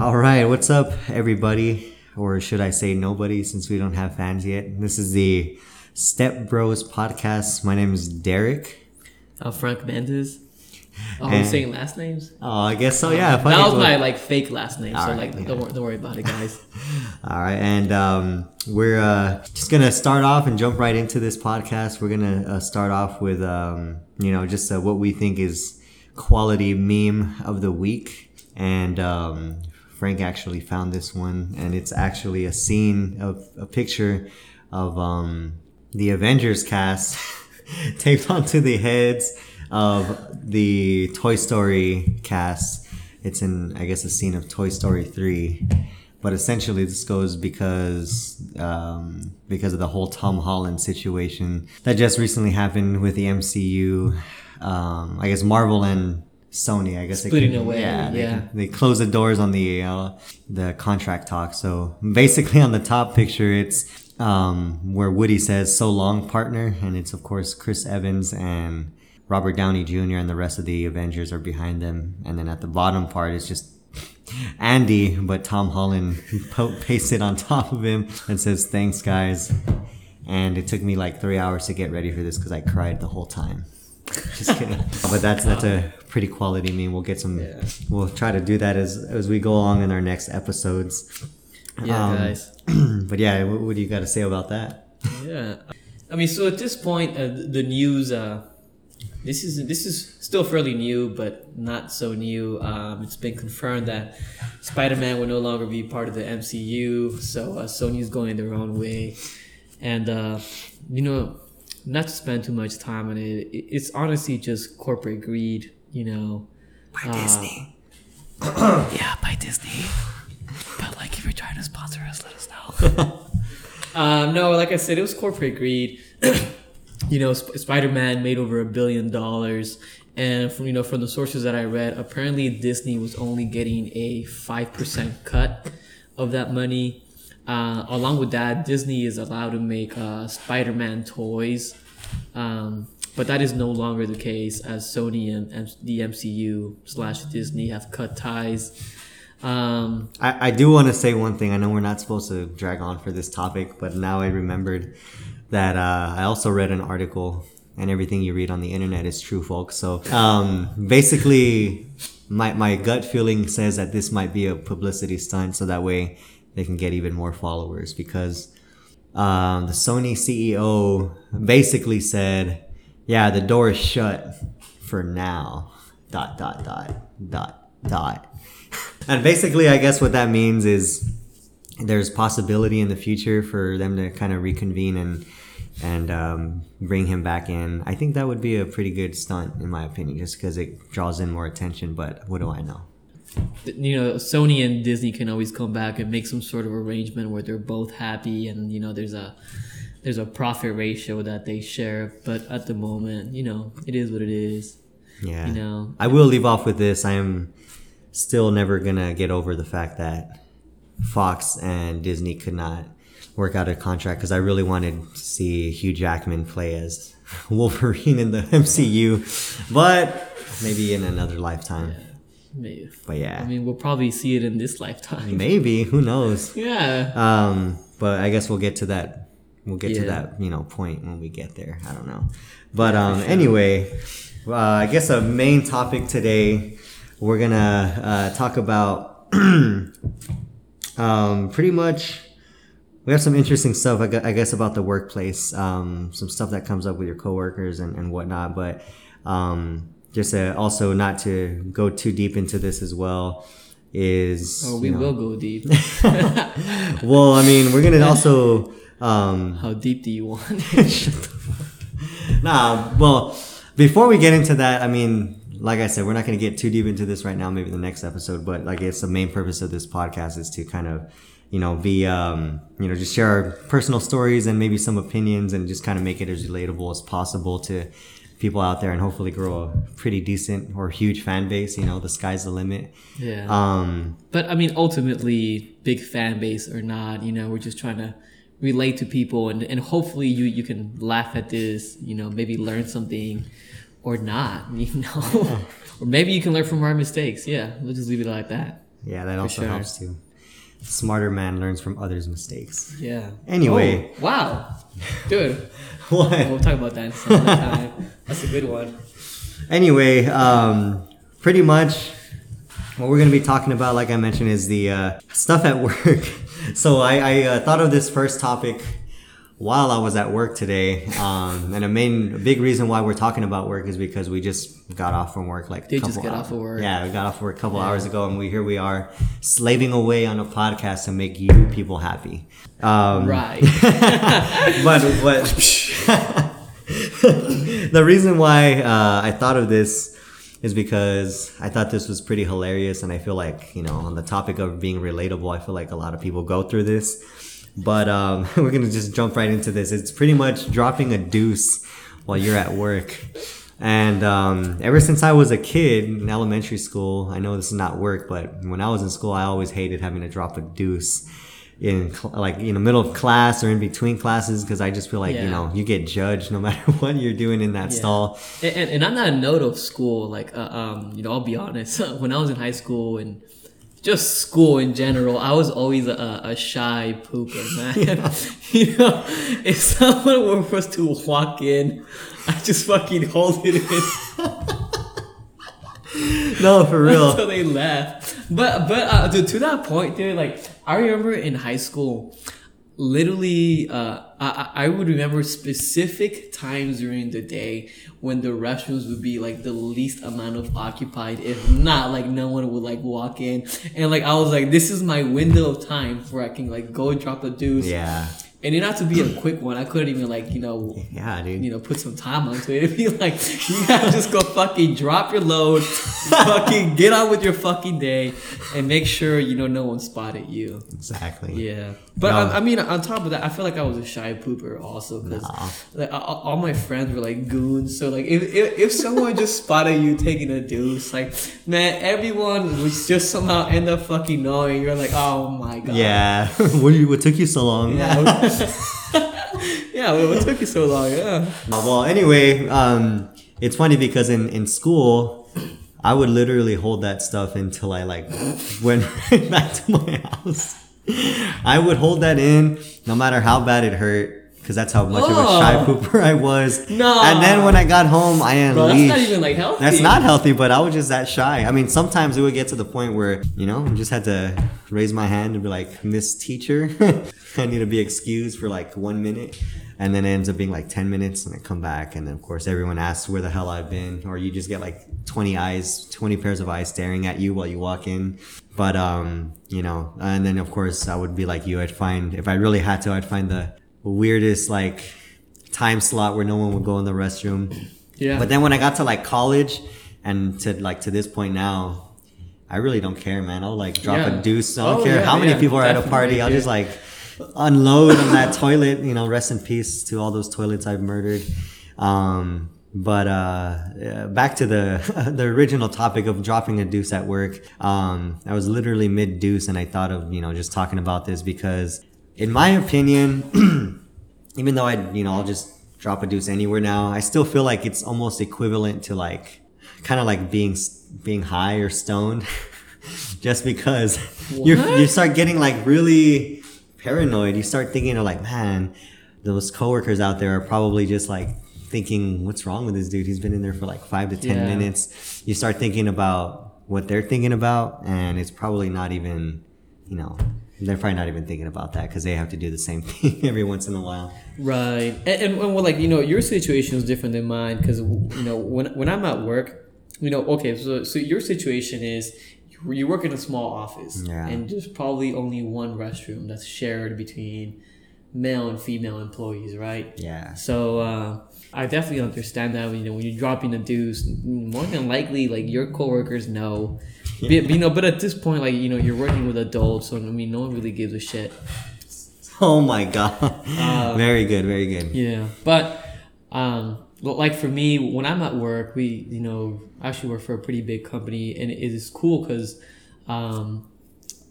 All right, what's up, everybody? Or should I say nobody, since we don't have fans yet. This is the Step Bros Podcast. My name is Derek. I'm Frank Mendez. Oh, I'm saying last names? Oh, I guess so, yeah. That was my fake last name, Don't worry about it, guys. All right, and we're just going to start off and jump right into this podcast. We're going to start off with, what we think is quality meme of the week. And Frank actually found this one, and it's actually a scene of a picture of the Avengers cast taped onto the heads of the Toy Story cast. It's in, I guess, a scene of Toy Story 3. But essentially, this goes because of the whole Tom Holland situation that just recently happened with the MCU. I guess Marvel and Sony, splitting away. Yeah, they closed the doors on the contract talk. So basically, on the top picture, it's where Woody says "So long, partner," and it's of course Chris Evans and Robert Downey Jr. and the rest of the Avengers are behind them. And then at the bottom part is just Andy, but Tom Holland pastes it on top of him and says, "Thanks, guys." And it took me 3 hours to get ready for this because I cried the whole time. Just kidding. But that's a pretty quality meme. We'll get some. Yeah. We'll try to do that as we go along in our next episodes. Yeah, guys. But yeah, what do you got to say about that? Yeah, I mean, so at this point, the news. This is still fairly new, but not so new. It's been confirmed that Spider-Man will no longer be part of the MCU, so Sony's going their own way. And, not to spend too much time on it, it's honestly just corporate greed, By Disney. Yeah, by Disney. But, if you're trying to sponsor us, let us know. No, like I said, it was corporate greed. Spider-Man made over $1 billion, and from the sources that I read, apparently Disney was only getting a 5% cut of that money. Along with that, Disney is allowed to make Spider-Man toys, but that is no longer the case, as Sony and the MCU / Disney have cut ties. I do want to say one thing. I know we're not supposed to drag on for this topic, but now I remembered that I also read an article, and everything you read on the internet is true, folks. So basically, my gut feeling says that this might be a publicity stunt, so that way they can get even more followers, because the Sony CEO basically said, yeah, the door is shut for now, ... And basically, I guess what that means is there's possibility in the future for them to kind of reconvene and bring him back in. I think that would be a pretty good stunt, in my opinion, just because it draws in more attention. But what do I know? Sony and Disney can always come back and make some sort of arrangement where they're both happy, and there's a profit ratio that they share. But at the moment, it is what it is. Yeah. I will leave off with this. I am still never gonna get over the fact that Fox and Disney could not work out a contract, because I really wanted to see Hugh Jackman play as Wolverine in the MCU, but maybe in another lifetime. Yeah, maybe. But yeah, I mean, we'll probably see it in this lifetime. Maybe, who knows? Yeah. But I guess we'll get to that. We'll get to that point when we get there. I don't know. But anyway, I guess a main topic today we're gonna talk about. Pretty much, we have some interesting stuff, I guess, about the workplace, some stuff that comes up with your coworkers and whatnot, but also not to go too deep into this as well is... Oh, we will go deep. Well, I mean, we're going to also... How deep do you want? Nah, well, before we get into that, I mean... Like I said, we're not going to get too deep into this right now, maybe the next episode, but it's the main purpose of this podcast is to kind of, be, just share our personal stories and maybe some opinions and just kind of make it as relatable as possible to people out there, and hopefully grow a pretty decent or huge fan base. The sky's the limit. Yeah. But I mean, ultimately, big fan base or not, we're just trying to relate to people, and hopefully you can laugh at this, maybe learn something. Or not, or maybe you can learn from our mistakes. Yeah, we'll just leave it like that. Yeah, that also helps too. Smarter man learns from others' mistakes. Yeah. Anyway. Oh, wow. Dude. What? We'll talk about that some time. That's a good one. Anyway, pretty much what we're going to be talking about, like I mentioned, is the stuff at work. So I thought of this first topic while I was at work today. And a big reason why we're talking about work is because we just got off from work a couple hours. Yeah, we got off work a couple hours ago, and here we are slaving away on a podcast to make you people happy. Right. but the reason why I thought of this is because I thought this was pretty hilarious, and I feel like, on the topic of being relatable, I feel like a lot of people go through this. But we're going to just jump right into this. It's pretty much dropping a deuce while you're at work. And ever since I was a kid in elementary school, I know this is not work, but when I was in school, I always hated having to drop a deuce in the middle of class or in between classes, because I just feel like, you get judged no matter what you're doing in that stall. And I'm not a note of school. Like, I'll be honest. When I was in high school and just school in general, I was always a shy pooper, man. Yeah. If someone were forced to walk in, I just fucking hold it in. No, for real. Until they laugh. But dude, to that point, dude, like, I remember in high school, literally, I would remember specific times during the day when the restrooms would be like the least amount of occupied, if not like no one would like walk in, and like I was like, this is my window of time where I can like go drop a deuce. Yeah. And it had to be a quick one. I couldn't even put some time onto it. It'd be like, you gotta just go fucking drop your load, fucking get on with your fucking day, and make sure no one spotted you. Exactly. Yeah. But on top of that, I feel like I was a shy pooper also, because like all my friends were like goons. So like if someone just spotted you taking a deuce, like, man, everyone would just somehow end up fucking knowing. You're like, oh my god. Yeah. What took you so long? Yeah. Yeah, what took you so long? Yeah. Well, anyway, it's funny because in school, I would literally hold that stuff until I like went right back to my house. I would hold that in no matter how bad it hurt, because that's how much of a shy pooper I was. No. And then when I got home, I unleashed. That's not even like healthy. That's not healthy, but I was just that shy. I mean, sometimes it would get to the point where, I just had to raise my hand and be like, Miss Teacher, I need to be excused for like 1 minute. And then it ends up being like 10 minutes, and I come back. And then, of course, everyone asks where the hell I've been. Or you just get like 20 pairs of eyes staring at you while you walk in. But, and then, of course, I would be like you. If I really had to, I'd find the weirdest like time slot where no one would go in the restroom. Yeah. But then when I got to like college and to like to this point now, I really don't care, man. I'll like drop a deuce. I don't care how many people are at a party. I'll just like unload on that toilet. Rest in peace to all those toilets I've murdered. But back to the original topic of dropping a deuce at work. I was literally mid deuce, and I thought of just talking about this because, in my opinion, even though I'll just drop a deuce anywhere now, I still feel like it's almost equivalent to like, kind of like being high or stoned, just because you start getting like really paranoid. You start thinking of like, man, those coworkers out there are probably just like thinking, what's wrong with this dude? He's been in there for like 5 to 10 minutes. You start thinking about what they're thinking about, and it's probably not even, they're probably not even thinking about that because they have to do the same thing every once in a while. Right. And well, like, your situation is different than mine because, when I'm at work, so your situation is you work in a small office and there's probably only one restroom that's shared between male and female employees, right? Yeah. So I definitely understand that, when you're dropping a deuce, more than likely, like, your coworkers know. Yeah. But at this point, like, you're working with adults, so no one really gives a shit. Oh my god! Very good, very good. Yeah, but like for me, when I'm at work, we I actually work for a pretty big company, and it is cool because our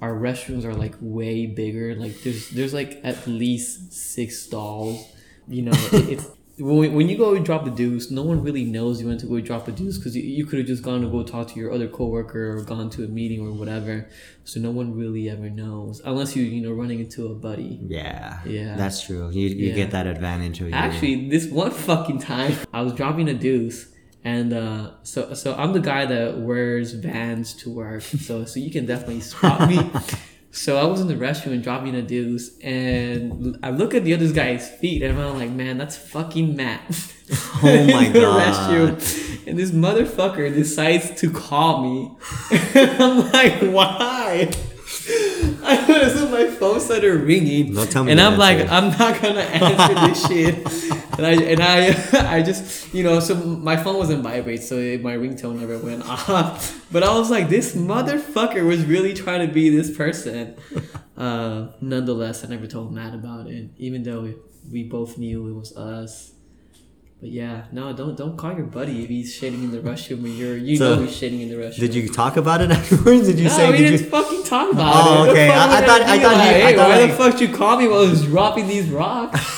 restrooms are like way bigger. Like there's like at least 6 stalls. It's when you go and drop the deuce, no one really knows you went to go drop a deuce, because you could have just gone to go talk to your other coworker or gone to a meeting or whatever. So no one really ever knows unless you know running into a buddy. Yeah, that's true. You get that advantage. Actually, this one fucking time, I was dropping a deuce, and so I'm the guy that wears Vans to work, so you can definitely spot me. So I was in the restroom and dropping a deuce, and I look at the other guy's feet, and I'm like, man, that's fucking Matt. Oh my god! Restroom. And this motherfucker decides to call me. I'm like, why? I noticed my phone started ringing, and I'm like, I'm not gonna answer this shit. And I just, so my phone wasn't vibrate, so my ringtone never went off. But I was like, this motherfucker was really trying to be this person. Nonetheless, I never told Matt about it, even though we both knew it was us. But yeah, no, don't call your buddy if he's shitting in the restroom or you know he's shitting in the restroom. Did you talk about it afterwards? Did you fucking talk about it. Oh, okay. I thought, hey, why the fuck did you call me while I was dropping these rocks?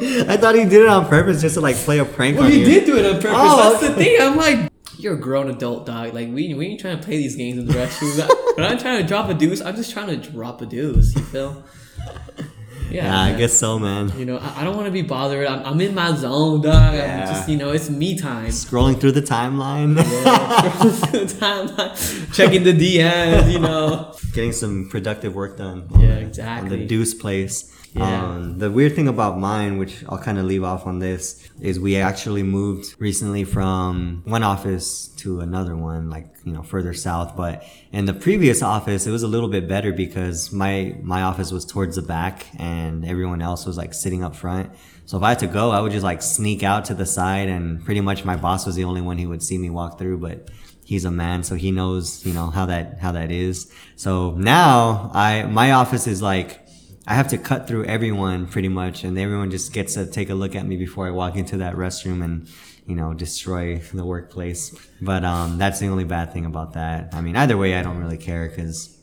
I thought he did it on purpose just to like play a prank on you. Well, he did do it on purpose. Oh, that's the thing. I'm like, you're a grown adult, dog. Like, we ain't trying to play these games in the restroom. When I'm trying to drop a deuce, I'm just trying to drop a deuce. You feel? Yeah, I guess so, man. I don't want to be bothered. I'm in my zone, dog. Yeah. I'm just, it's me time. Scrolling through the timeline. Yeah, scrolling through the timeline. Checking the DMs, Getting some productive work done. Yeah, exactly. On the deuce place. Yeah. The weird thing about mine, which I'll kind of leave off on this, is we actually moved recently from one office to another one, like, further south. But in the previous office, it was a little bit better because my office was towards the back and everyone else was like sitting up front. So if I had to go, I would just like sneak out to the side, and pretty much my boss was the only one who would see me walk through. But he's a man, so he knows, how that is. So now my office is like, I have to cut through everyone pretty much, and everyone just gets to take a look at me before I walk into that restroom and, destroy the workplace. But that's the only bad thing about that. I mean, either way, I don't really care because.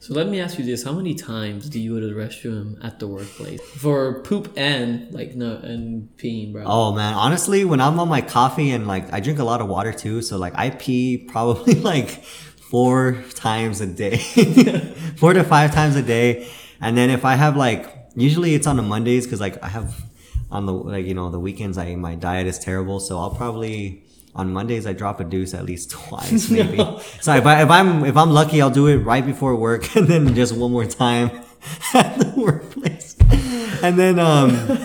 So let me ask you this. How many times do you go to the restroom at the workplace? For poop and, and peeing, bro? Oh, man. Honestly, when I'm on my coffee and, I drink a lot of water, too. So, I pee probably, 4 times a day. 4 to 5 times a day. And then if I have usually it's on the Mondays because I have on the, the weekends, my diet is terrible. So I'll probably, on Mondays, I drop a deuce at least twice, maybe. So if I'm lucky, I'll do it right before work and then just one more time at the workplace. And then,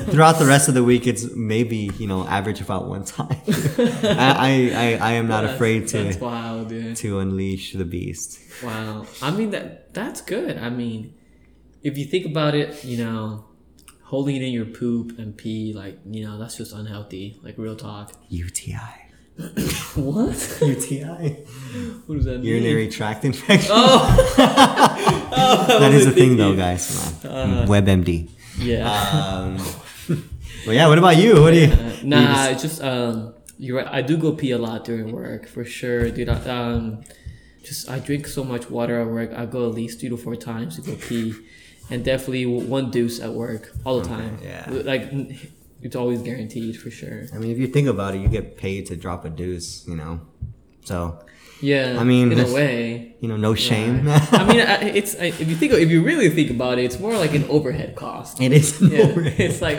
throughout the rest of the week, it's maybe, average about one time. I am not afraid to, wild, to unleash the beast. Wow. I mean, that's good. I mean, if you think about it, holding in your poop and pee, that's just unhealthy. Real talk. UTI. What? UTI. What does that mean? Urinary tract infection. Oh. That is a thing, though, guys. WebMD. Yeah. Well, yeah. What about you? What do you? Nah, it's just you're right. I do go pee a lot during work for sure, dude. I drink so much water at work. I go at least 2 to 4 times to go pee. And definitely one deuce at work all the time. Yeah. It's always guaranteed for sure. I mean, if you think about it, you get paid to drop a deuce, So. Yeah. I mean, in a way. No shame. Yeah. I mean, if you really think about it, it's more like an overhead cost. It is an overhead. It's like,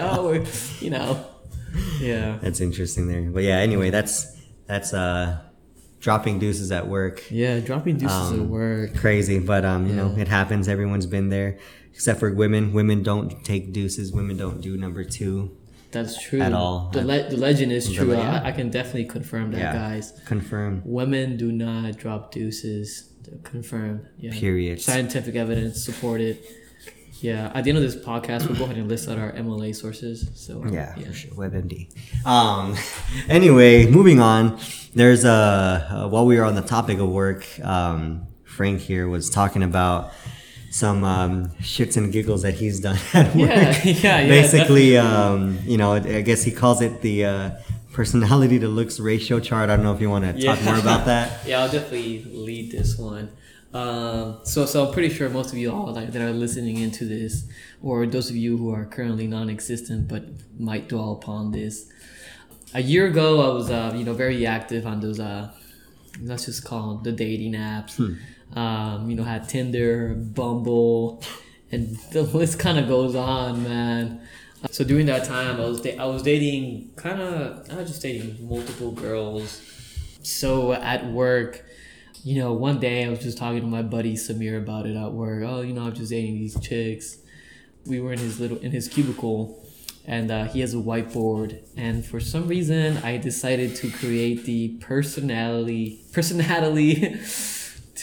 Yeah. That's interesting there. But yeah, anyway, that's dropping deuces at work. Yeah, dropping deuces at work. Crazy, but it happens. Everyone's been there. Except for women. Women don't take deuces. Women don't do number 2. That's true. At all. The legend is true. Yeah. I can definitely confirm that, guys. Confirm. Women do not drop deuces. Confirmed. Yeah. Period. Scientific evidence supported. Yeah. At the end of this podcast, we'll go ahead and list out our MLA sources. So yeah. For sure. WebMD. Anyway, moving on. There's while we were on the topic of work, Frank here was talking about some shits and giggles that he's done at work. Yeah. Basically, I guess he calls it the personality to looks ratio chart. I don't know if you want to talk more about that. Yeah, I'll definitely lead this one. So I'm pretty sure most of you all like that are listening into this, or those of you who are currently non-existent but might dwell upon this. A year ago, I was very active on those let's just call them the dating apps. Had Tinder, Bumble, and the list kind of goes on, man. So during that time, I was dating multiple girls. So at work, one day I was just talking to my buddy Samir about it at work. Oh, I'm just dating these chicks. We were in his cubicle, and he has a whiteboard. And for some reason, I decided to create the personality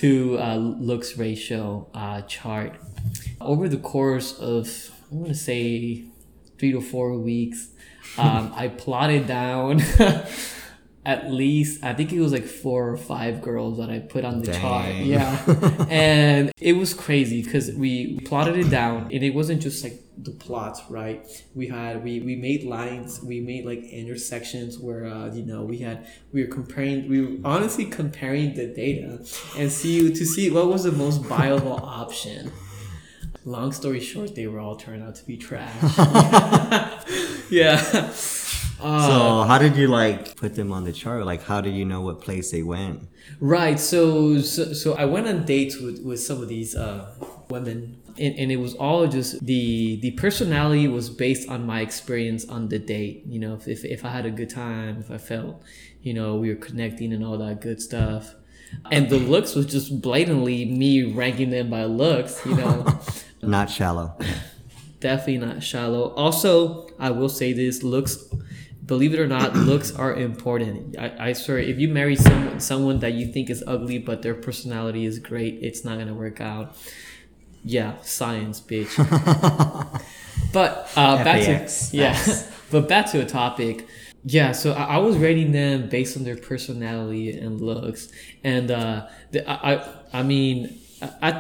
to looks ratio chart. Over the course of, I'm gonna say, 3 to 4 weeks, I plotted down at least, I think it was like 4 or 5 girls that I put on the chart. Yeah. And it was crazy because we plotted it down, and it wasn't just like the plots, right? We made lines, we made like intersections where, we were honestly comparing the data and to see what was the most viable option. Long story short, they were all turned out to be trash. Yeah. So how did you put them on the chart? How did you know what place they went? Right. So I went on dates with some of these women, and it was all just the personality was based on my experience on the date. If I had a good time, if I felt, we were connecting and all that good stuff. And the looks was just blatantly me ranking them by looks, Not shallow. Definitely not shallow. Also, I will say this, looks, believe it or not, looks are important. I swear, if you marry someone that you think is ugly, but their personality is great, it's not going to work out. Yeah, science, bitch. But back to a topic. Yeah, so I was rating them based on their personality and looks, and at the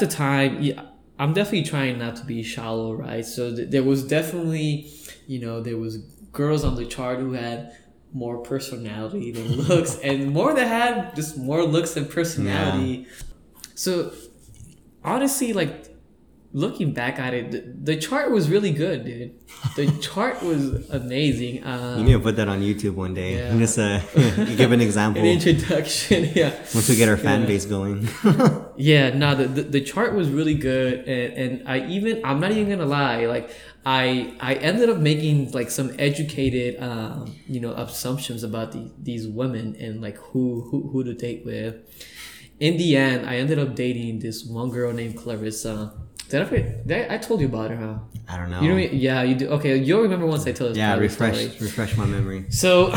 time, yeah, I'm definitely trying not to be shallow, right? So there was definitely, there was girls on the chart who had more personality than looks, and more that had just more looks than personality. Yeah. So honestly, looking back at it, the chart was really good, dude. The chart was amazing. You need to put that on YouTube one day. Yeah. Just give an example. An introduction, yeah. Once we get our fan base going. The chart was really good. And I'm not even going to lie, I ended up making some educated, assumptions about these women and who to date with. In the end, I ended up dating this one girl named Clarissa. Did I told you about her, huh? I don't know. You do. Okay, you'll remember once I tell this. Yeah, refresh my memory. So,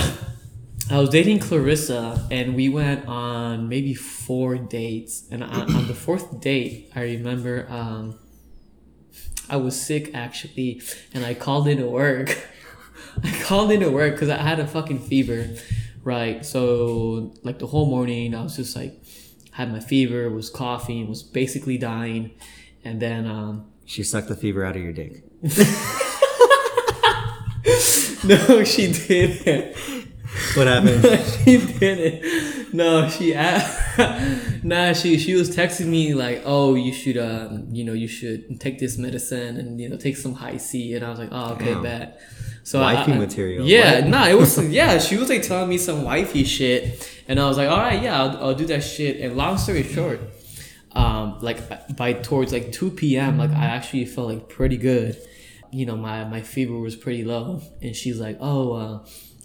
I was dating Clarissa, and we went on maybe 4 dates. And on the 4th date, I remember I was sick actually, and I called in to work. Because I had a fucking fever, right? So the whole morning, I was just had my fever, was coughing, was basically dying. And then she sucked the fever out of your dick. No, she didn't. What happened? No, she didn't. No, she she was texting me oh, you should you should take this medicine and take some high C, and I was like, oh, okay, bad. So wifey material. Yeah, it was she was telling me some wifey shit, and I was like, all right, yeah, I'll do that shit. And long story short, by towards 2 p.m., I actually felt pretty good. My fever was pretty low, and she's like, oh,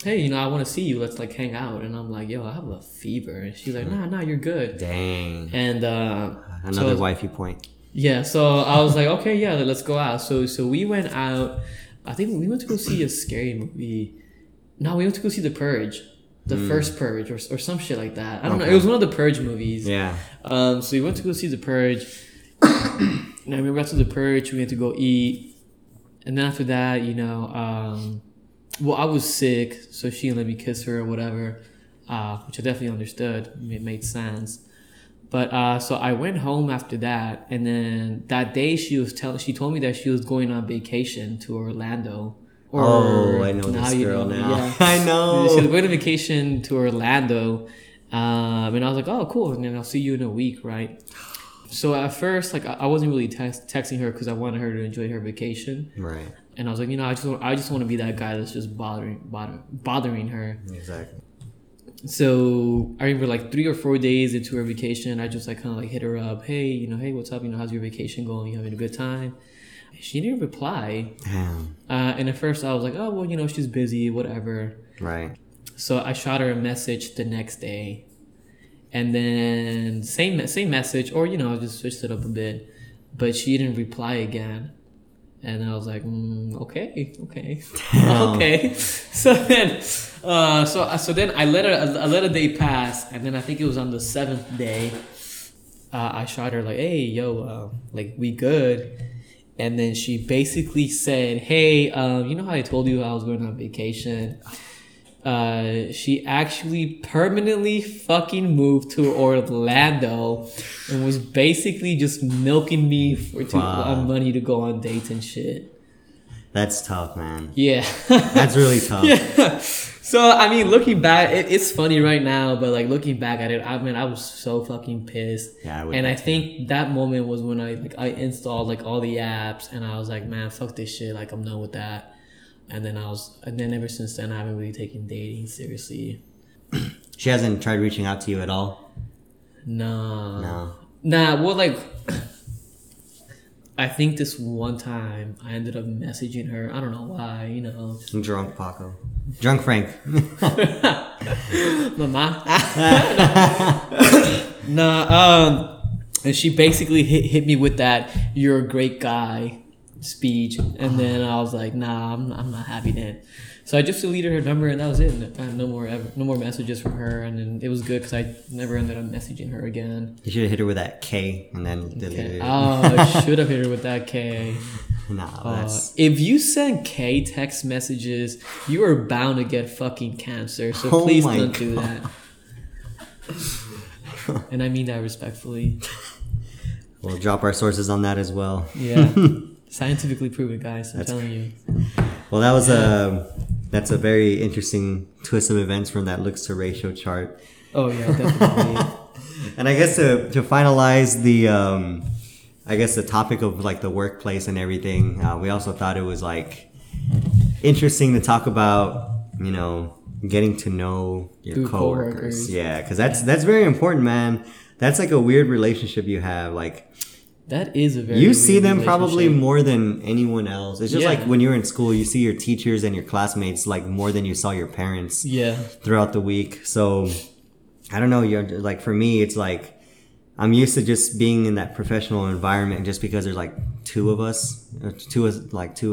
hey, I want to see you. Let's hang out. And I'm like, yo, I have a fever. And she's like, nah, you're good. Dang. And another wifey point. Yeah. So I was like, okay, yeah, let's go out. So we went out. I think we went to go see a scary movie. No, we went to go see The Purge. The first Purge or some shit like that. I don't know. It was one of the Purge movies. Yeah. So we went to go see The Purge. And I remember after The Purge, we had to go eat. And then after that, I was sick, so she didn't let me kiss her or whatever, which I definitely understood. It made sense. But so I went home after that. And then that day, she told me that she was going on vacation to Orlando. I know this girl now. Yeah. I know. She was going on vacation to Orlando. And I was like, oh, cool. And then I'll see you in a week, right? So at first, like, I wasn't really texting her because I wanted her to enjoy her vacation. Right. And I was like, you know, I just want to be that guy that's just bothering her. Exactly. So I remember like 3 or 4 days into her vacation, I just like kind of like hit her up. Hey, you know, hey, what's up? You know, how's your vacation going? You having a good time? She didn't reply. Damn. And at first I was like, oh, well, you know, she's busy, whatever. Right. So I shot her a message the next day. And then same message, or, you know, I just switched it up a bit, but she didn't reply again. And I was like, okay, okay. So then, so then I let a day pass, and then I think it was on the 7th day, I shot her like, hey, yo, like we good. And then she basically said, hey, you know how I told you I was going on vacation? She actually permanently fucking moved to Orlando and was basically just milking me on money to go on dates and shit. That's tough, man. Yeah. That's really tough. Yeah. So, I mean, looking back, it's funny right now, but like looking back at it, I mean, I was so fucking pissed. Yeah, I think that moment was when I installed like all the apps and I was like, man, fuck this shit. Like, I'm done with that. And then ever since then, I haven't really taken dating seriously. She hasn't tried reaching out to you at all? No. Nah, well, like, I think this one time I ended up messaging her. I don't know why, you know. Drunk Paco. Drunk Frank. Mama. And she basically hit me with that, you're a great guy speech, and then I was like, nah, I'm not happy then. So I just deleted her number, and that was it. And no more messages from her, and then it was good because I never ended up messaging her again. You should have hit her with that K and then deleted it. Oh, I should have hit her with that K. Nah, that's... If you send K text messages, you are bound to get fucking cancer, so please don't do that. And I mean that respectfully. We'll drop our sources on that as well. Yeah. Scientifically proven, guys. I'm telling you. Well, that was that's a very interesting twist of events from that looks to ratio chart. Oh yeah, definitely. And I guess to finalize the, I guess the topic of like the workplace and everything, we also thought it was like interesting to talk about, you know, getting to know your coworkers. Yeah, because that's very important, man. That's like a weird relationship you have, like. That is a very You see them probably more than anyone else. It's just like when you're in school, you see your teachers and your classmates like more than you saw your parents throughout the week. So I don't know, you're like, for me, it's like I'm used to just being in that professional environment just because there's like two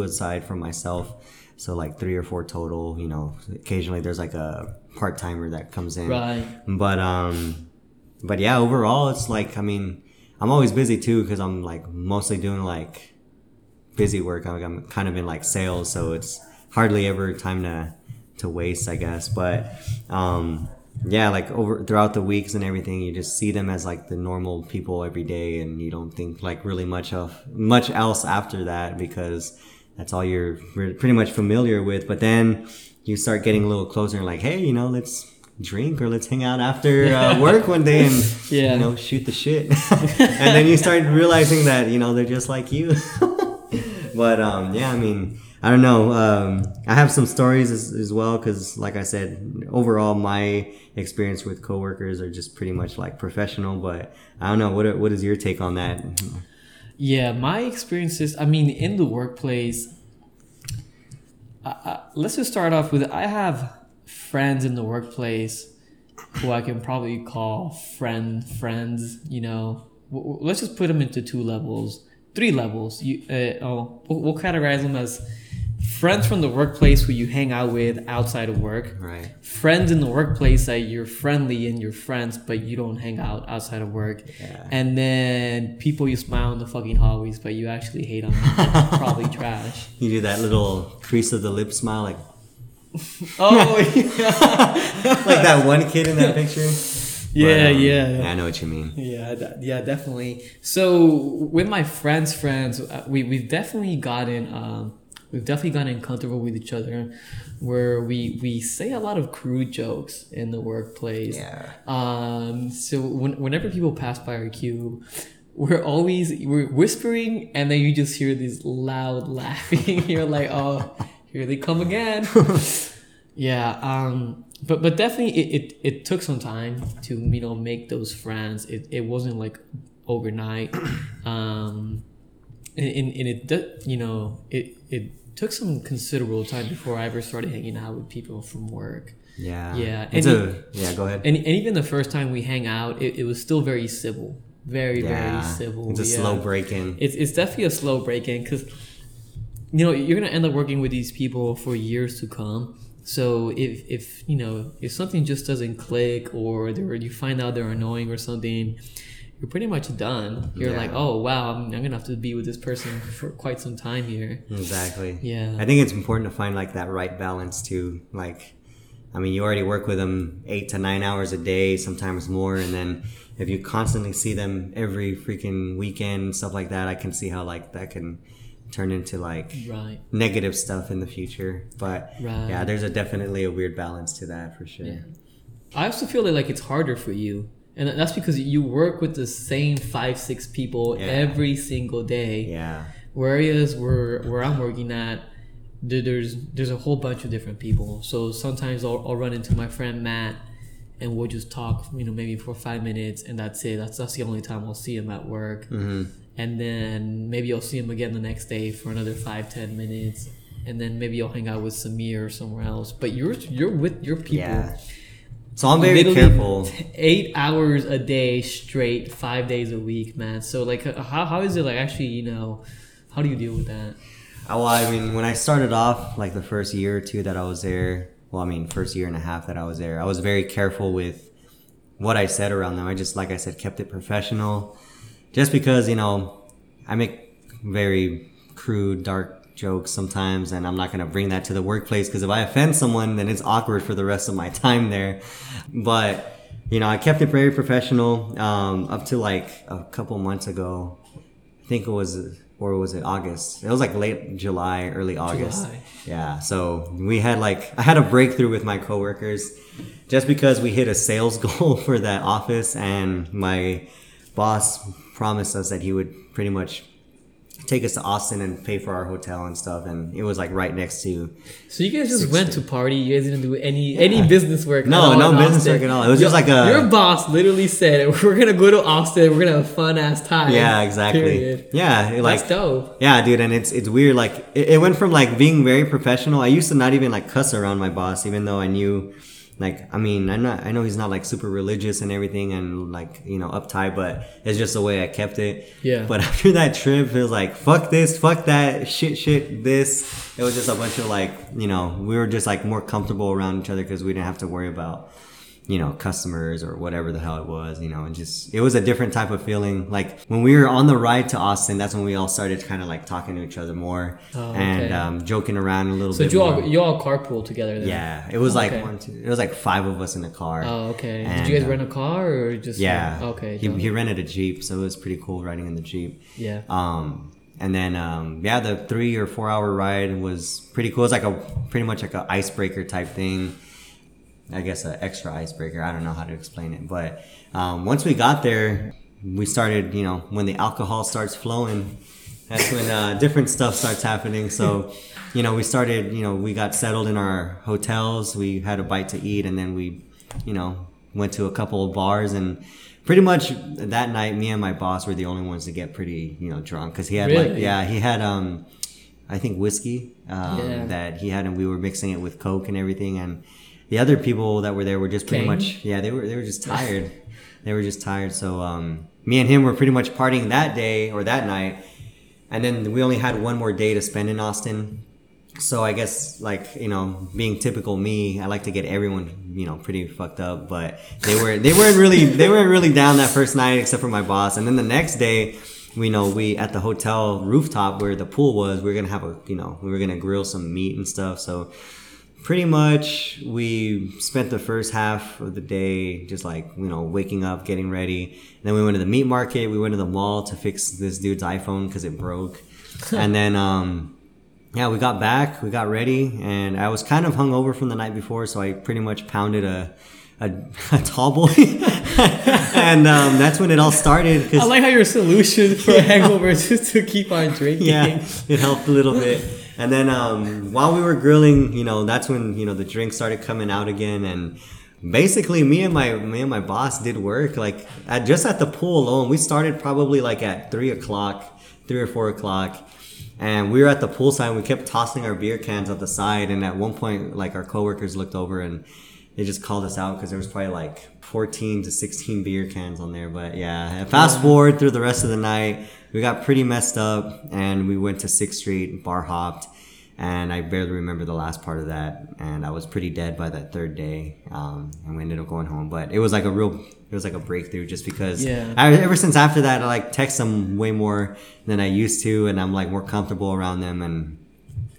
aside from myself. So like 3 or 4 total, you know, occasionally there's like a part-timer that comes in. Right. But yeah, overall it's like, I mean, I'm always busy too because I'm like mostly doing like busy work. I'm kind of in like sales, so it's hardly ever time to waste, I guess. But yeah, like throughout the weeks and everything, you just see them as like the normal people every day, and you don't think like really much else after that because that's all you're pretty much familiar with. But then you start getting a little closer and like, hey, you know, let's drink or let's hang out after work one day and you know, shoot the shit. And then you start realizing that, you know, they're just like you. But yeah, I mean, I don't know, I have some stories as well because like I said, overall my experience with coworkers are just pretty much like professional. But I don't know, what is your take on that? Yeah, my experiences, I mean, in the workplace, let's just start off with, I have friends in the workplace who I can probably call friends, you know. Let's just put them into 3 levels. We'll categorize them as friends from the workplace who you hang out with outside of work, right? Friends in the workplace that you're friendly and you're friends but you don't hang out outside of work, and then people you smile in the fucking hallways but you actually hate on them. Probably trash. You do that little crease of the lip smile like oh yeah. Like that one kid in that picture. Yeah, but, yeah, I know what you mean. Yeah, yeah, definitely. So with my friends, we've definitely gotten comfortable with each other, where we say a lot of crude jokes in the workplace. Yeah. So whenever people pass by our queue, we're whispering, and then you just hear these loud laughing. You're like, oh, here they come again. Yeah. But definitely it took some time to, you know, make those friends. It wasn't like overnight. And it, you know, it took some considerable time before I ever started hanging out with people from work. Yeah. Yeah. Go ahead. And even the first time we hang out, it was still very civil. Very civil. It's a slow break-in. It's definitely a slow break-in because, you know, you're going to end up working with these people for years to come. So if you know, if something just doesn't click or you find out they're annoying or something, you're pretty much done. You're like, oh, wow, I'm going to have to be with this person for quite some time here. Exactly. Yeah. I think it's important to find, like, that right balance, too. Like, I mean, you already work with them 8 to 9 hours a day, sometimes more, and then if you constantly see them every freaking weekend, stuff like that, I can see how, like, that can turn into, like, negative stuff in the future. But yeah, there's definitely a weird balance to that, for sure. Yeah. I also feel like it's harder for you. And that's because you work with the same 5-6 people every single day. Yeah. Whereas where I'm working at, there's a whole bunch of different people. So sometimes I'll run into my friend Matt, and we'll just talk, you know, maybe for 5 minutes, and that's it. That's the only time I'll see him at work. Mm-hmm. And then maybe I'll see him again the next day for another 5-10 minutes, and then maybe I'll hang out with Samir or somewhere else. But you're with your people. Yeah. So I'm very careful. 8 hours a day straight, 5 days a week, man. So, like, how is it, like, actually, you know, how do you deal with that? Well, I mean, when I started off, like, the first year or two that I was there, first year and a half that I was there, I was very careful with what I said around them. I just, like I said, kept it professional. Just because, you know, I make very crude, dark jokes sometimes, and I'm not going to bring that to the workplace, because if I offend someone, then it's awkward for the rest of my time there. But, you know, I kept it very professional up to, like, a couple months ago. I think it was... Or was it August? It was like late July, early August. Yeah. So we had I had a breakthrough with my coworkers just because we hit a sales goal for that office, and my boss promised us that he would pretty much take us to Austin and pay for our hotel and stuff, and it was like right next to. So you guys just went to party. You guys didn't do any business work. No business work at all. It was just like your boss literally said, "We're gonna go to Austin. We're gonna have a fun ass time." Yeah, exactly. Period. Yeah, that's dope. Yeah, dude, and it's weird. Like it went from like being very professional. I used to not even like cuss around my boss, even though I knew, like, I mean, I know he's not like super religious and everything and like, you know, uptight, but it's just the way I kept it. Yeah. But after that trip, it was like, fuck this, fuck that, shit, this. It was just a bunch of like, you know, we were just like more comfortable around each other because we didn't have to worry about, you know, customers or whatever the hell it was, you know, and just, it was a different type of feeling. Like when we were on the ride to Austin, that's when we all started kind of like talking to each other more and joking around a little bit. So you all carpool together then? Yeah. It was it was like 5 of us in a car. Oh, okay. And did you guys rent a car or just? Yeah. Okay. He rented a Jeep. So it was pretty cool riding in the Jeep. Yeah. And then, the 3 or 4 hour ride was pretty cool. It's like pretty much like an icebreaker type thing. I guess an extra icebreaker. I don't know how to explain it. But once we got there, we started, you know, when the alcohol starts flowing, that's when different stuff starts happening. So, you know, we started, you know, we got settled in our hotels. We had a bite to eat, and then we, you know, went to a couple of bars. And pretty much that night, me and my boss were the only ones to get pretty, you know, drunk. Because he had I think whiskey that he had, and we were mixing it with Coke and everything. And the other people that were there were just pretty much, they were just tired. They were just tired. So me and him were pretty much partying that day or that night. And then we only had one more day to spend in Austin. So I guess, like, you know, being typical me, I like to get everyone, you know, pretty fucked up. But they weren't really down that first night except for my boss. And then the next day, we at the hotel rooftop where the pool was, we were going to have we were going to grill some meat and stuff. So pretty much we spent the first half of the day just like, you know, waking up, getting ready. And then we went to the meat market. We went to the mall to fix this dude's iPhone because it broke. And then, we got back, we got ready, and I was kind of hungover from the night before. So I pretty much pounded a a tall boy. And that's when it all started. I like how your solution for a hangover is just to keep on drinking. Yeah, it helped a little bit. And then while we were grilling, that's when, the drinks started coming out again. And basically me and my boss did work at the pool alone. We started probably at 3 or 4 o'clock. And we were at the poolside and we kept tossing our beer cans at the side. And at one point, our coworkers looked over and they just called us out because there was probably 14 to 16 beer cans on there. But yeah, fast forward through the rest of the night, we got pretty messed up and we went to 6th Street, bar hopped. And I barely remember the last part of that. And I was pretty dead by that third day. And we ended up going home. But it was a breakthrough just because ever since after that, I text them way more than I used to. And I'm more comfortable around them. And,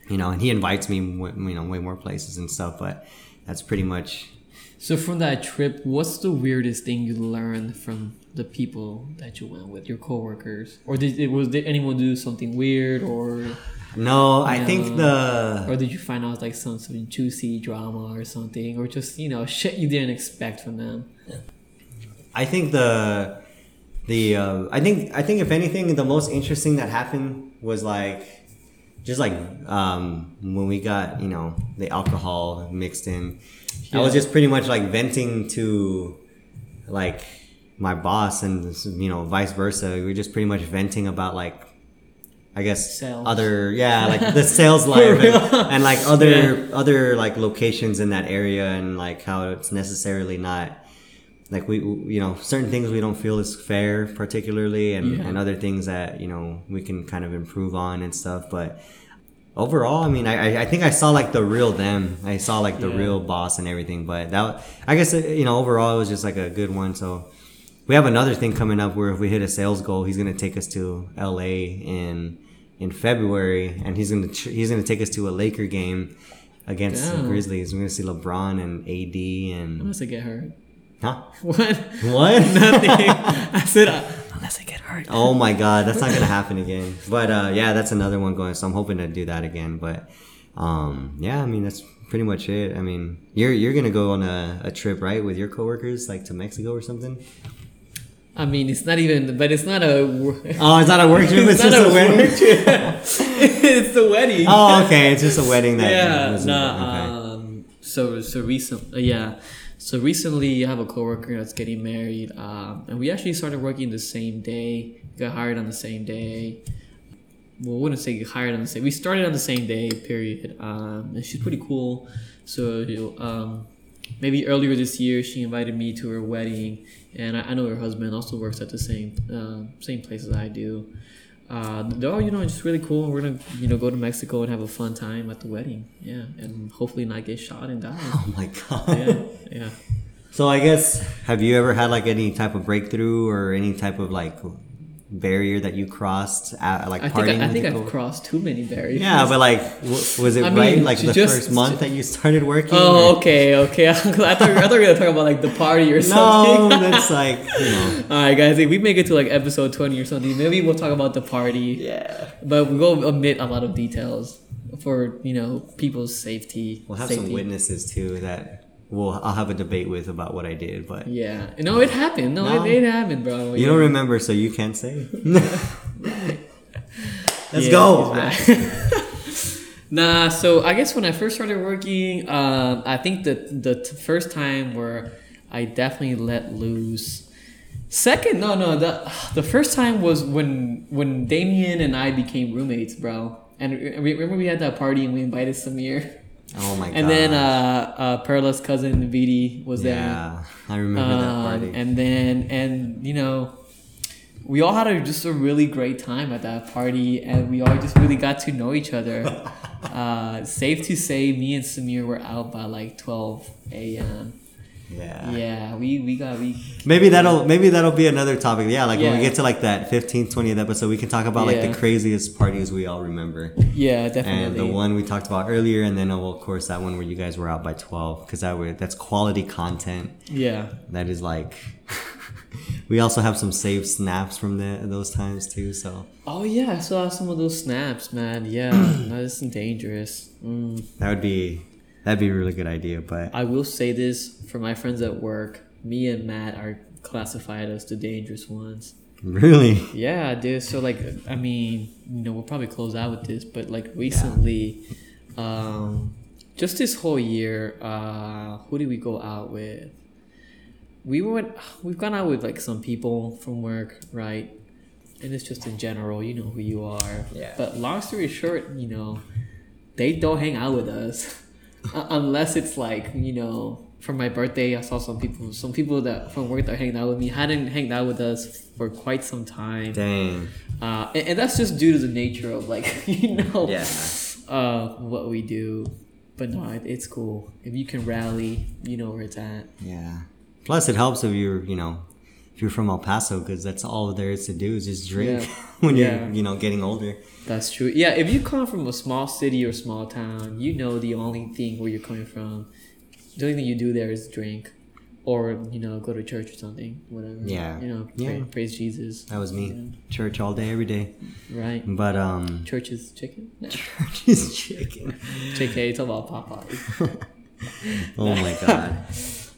and he invites me, way more places and stuff. But that's pretty much. So from that trip, what's the weirdest thing you learned from the people that you went with, your coworkers? Or did anyone do something weird or... No, I think Or did you find out some juicy drama or something, or just shit you didn't expect from them? I think I think if anything, the most interesting that happened was when we got the alcohol mixed in. Yeah. I was just pretty much venting to my boss and vice versa. We were just pretty much venting about sales. The sales life and other locations in that area and how it's necessarily not certain things we don't feel is fair particularly and other things that we can kind of improve on and stuff. But overall, I mean, I think I saw the real them. I saw the real boss and everything. But that, I guess, overall it was just a good one. So we have another thing coming up where if we hit a sales goal, he's going to take us to L.A. in February, and he's going to take us to a Laker game against the Grizzlies. We're going to see LeBron and AD and unless I get hurt. Huh? What? Nothing. I said unless I get hurt. Oh my God, that's not going to happen again. But that's another one going. So I'm hoping to do that again. But that's pretty much it. I mean, you're going to go on a trip, right, with your coworkers to Mexico or something? I mean, it's not a... Oh, it's not a work trip? It's just a wedding? It's the wedding. Oh, okay. It's just a wedding that... So recently, I have a coworker that's getting married. And we actually started working the same day. Got hired on the same day. Well, I wouldn't say hired on the same... We started on the same day, period. And she's pretty cool. So, maybe earlier this year, she invited me to her wedding, and I know her husband also works at the same place as I do. They're all, just really cool. We're gonna, go to Mexico and have a fun time at the wedding. Yeah, and hopefully not get shot and die. Oh my God. Yeah. So I guess, have you ever had any type of breakthrough or any type of barrier that you crossed at, I've crossed too many barriers. Yeah, but was it first month that you started working? Oh, or? okay. I thought we were gonna talk about the party or something. No, that's All right, guys, if we make it to episode 20 or something, maybe we'll talk about the party. Yeah, but we'll omit a lot of details for people's safety. We'll have some witnesses too that. Well, I'll have a debate with about what I did, but... Yeah. No, it happened. It did happen, bro. You don't remember, so you can't say. Let's go. Nah, so I guess when I first started working, I think the first time where I definitely let loose. Second, the first time was when Damien and I became roommates, bro. And remember we had that party and we invited Samir? Oh my God! And then Perla's cousin Vidi was there. Yeah, I remember that party. And then we all had a really great time at that party, and we all just really got to know each other. Safe to say, me and Samir were out by 12 a.m. Yeah. We Maybe that'll be another topic. Yeah, when we get to that 15th, 20th episode, we can talk about the craziest parties we all remember. Yeah, definitely. And the one we talked about earlier, and then of course that one where you guys were out by 12, because that's quality content. Yeah, that is we also have some saved snaps from those times too. So. Oh yeah, I still have some of those snaps, man. Yeah, that is dangerous. That would be. That'd be a really good idea, but... I will say this for my friends at work. Me and Matt are classified as the dangerous ones. Really? Yeah, dude. So, like, I mean, you know, we'll probably close out with this, but, like, recently... Yeah. Just this whole year, who did we go out with? We've gone out with like some people from work, right? And it's just in general, you know who you are. Yeah. But long story short, you know, they don't hang out with us unless it's like, you know, for my birthday, I saw some people that from work that are hanging out with me hadn't hanged out with us for quite some time. Dang. And that's just due to the nature of like, you know. Yeah. What we do, but no, it's cool if you can rally, you know where it's at. Yeah, plus it helps if you're, you know, if you're from El Paso, because that's all there is to do is just drink. Yeah. When you're, you know, getting older. That's true. Yeah, if you come from a small city or small town, you know, the only thing where you're coming from, the only thing you do there is drink or, you know, go to church or something, whatever. Yeah, you know. Yeah. Praise Jesus. That was me. Yeah. Church all day, every day. Right. But church is chicken. No. Church is chicken. JK, it's about Popeye. Oh my God.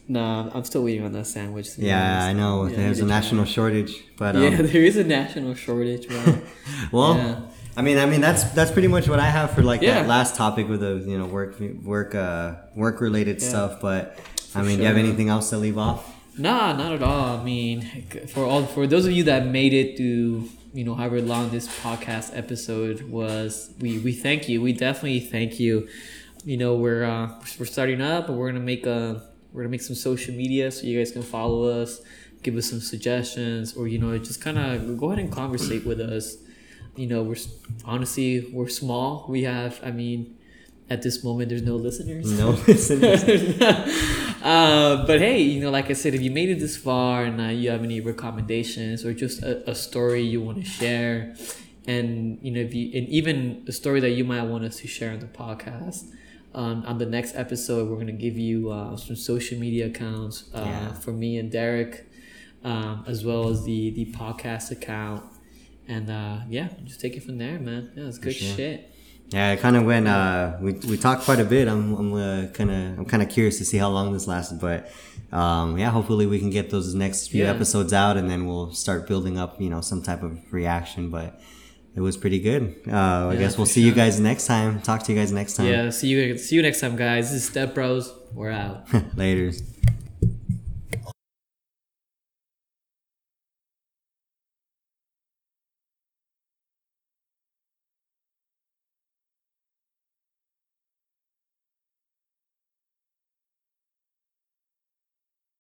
Nah, I'm still waiting on that sandwich. Yeah, I know. Yeah, there's a national shortage, but yeah, there is a national shortage. Right? Well, yeah. I mean, that's pretty much what I have for like that last topic with the, you know, work related stuff, but. I mean, do you have anything else to leave off? Nah, not at all. I mean, for those of you that made it to, you know, however long this podcast episode was, we thank you. We definitely thank you. You know, we're starting up, and we're gonna make some social media so you guys can follow us, give us some suggestions, or, you know, just kind of go ahead and conversate with us. You know, we're small. We have, I mean. At this moment, there's no listeners. But hey, you know, like I said, if you made it this far and you have any recommendations or just a story you want to share, and, you know, and even a story that you might want us to share on the podcast, on the next episode, we're going to give you some social media accounts for me and Derek, as well as the podcast account. And just take it from there, man. Yeah, it's good shit. Yeah, it kind of went. We talked quite a bit. I'm kind of curious to see how long this lasts, but hopefully we can get those next few episodes out, and then we'll start building up, you know, some type of reaction. But it was pretty good. I guess we'll see you guys next time. Talk to you guys next time. Yeah, see you next time, guys. This is Step Bros. We're out. Laters.